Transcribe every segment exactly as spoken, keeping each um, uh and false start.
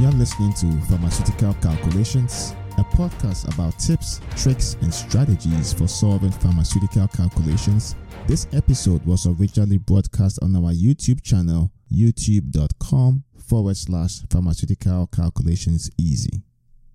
You're listening to Pharmaceutical Calculations, a podcast about tips, tricks, and strategies for solving pharmaceutical calculations. This episode was originally broadcast on our YouTube channel, youtube.com forward slash pharmaceutical calculations easy.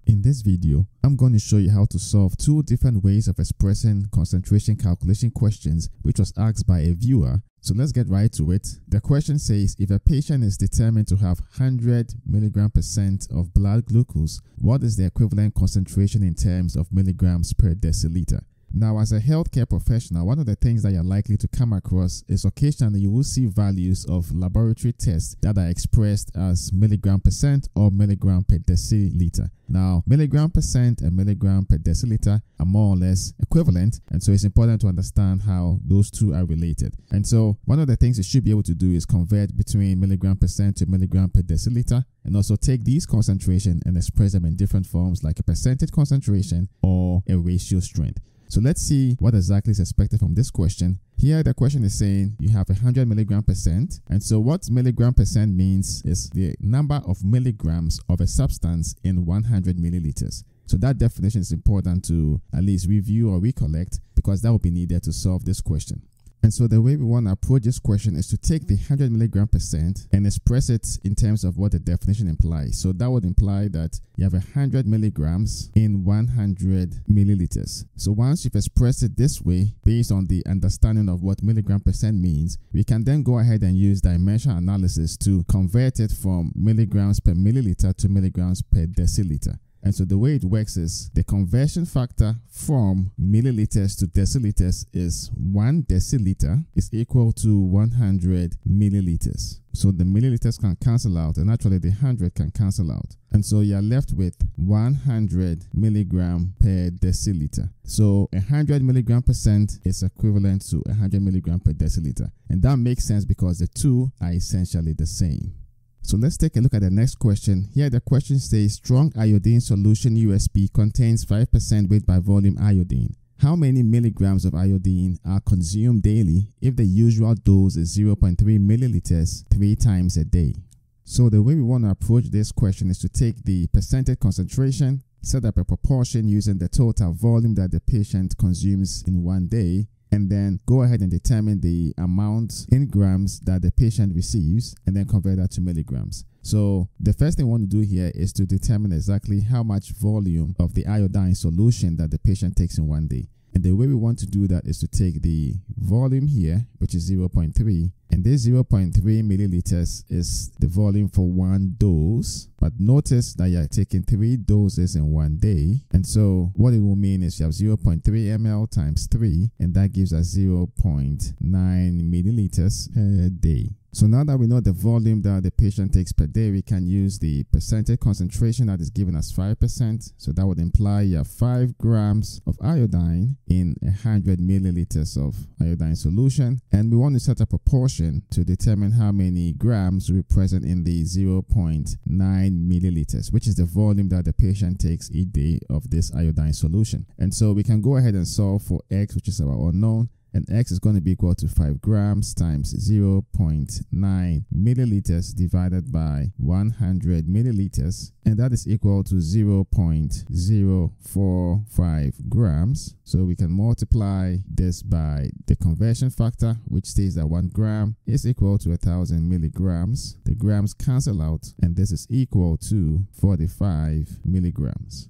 In this video, I'm going to show you how to solve two different ways of expressing concentration calculation questions, which was asked by a viewer. So let's get right to it. The question says, if a patient is determined to have one hundred milligrams percent of blood glucose, what is the equivalent concentration in terms of milligrams per deciliter? Now, as a healthcare professional, one of the things that you're likely to come across is occasionally you will see values of laboratory tests that are expressed as milligram percent or milligram per deciliter. Now, milligram percent and milligram per deciliter are more or less equivalent, and so it's important to understand how those two are related. And so one of the things you should be able to do is convert between milligram percent to milligram per deciliter, and also take these concentration and express them in different forms like a percentage concentration or a ratio strength. So let's see what exactly is expected from this question. Here the question is saying you have one hundred milligram percent, and so what milligram percent means is the number of milligrams of a substance in one hundred milliliters. So that definition is important to at least review or recollect, because that will be needed to solve this question. And so the way we want to approach this question is to take the one hundred milligram percent and express it in terms of what the definition implies. So that would imply that you have one hundred milligrams in one hundred milliliters. So once you've expressed it this way, based on the understanding of what milligram percent means, we can then go ahead and use dimensional analysis to convert it from milligrams per milliliter to milligrams per deciliter. And so the way it works is the conversion factor from milliliters to deciliters is one deciliter is equal to one hundred milliliters. So the milliliters can cancel out, and actually the one hundred can cancel out. And so you're left with one hundred milligram per deciliter. So one hundred milligram percent is equivalent to one hundred milligram per deciliter. And that makes sense because the two are essentially the same. So let's take a look at the next question. Here the question says, strong iodine solution U S P contains five percent weight by volume iodine. How many milligrams of iodine are consumed daily if the usual dose is zero point three milliliters three times a day? So the way we want to approach this question is to take the percentage concentration, set up a proportion using the total volume that the patient consumes in one day, and then go ahead and determine the amount in grams that the patient receives, and then convert that to milligrams. So the first thing we want to do here is to determine exactly how much volume of the iodine solution that the patient takes in one day. And the way we want to do that is to take the volume here, which is zero point three, and this zero point three milliliters is the volume for one dose. But notice that you're taking three doses in one day, and so what it will mean is you have zero point three milliliters times three, and that gives us zero point nine milliliters per day. So now that we know the volume that the patient takes per day, we can use the percentage concentration that is given as five percent. So that would imply you have five grams of iodine in one hundred milliliters of iodine solution. And we want to set a proportion to determine how many grams will be present in the zero point nine milliliters, which is the volume that the patient takes each day of this iodine solution. And so we can go ahead and solve for X, which is our unknown. And X is going to be equal to five grams times zero point nine milliliters divided by one hundred milliliters. And that is equal to zero point zero four five grams. So we can multiply this by the conversion factor, which states that one gram is equal to one thousand milligrams. The grams cancel out, and this is equal to forty-five milligrams.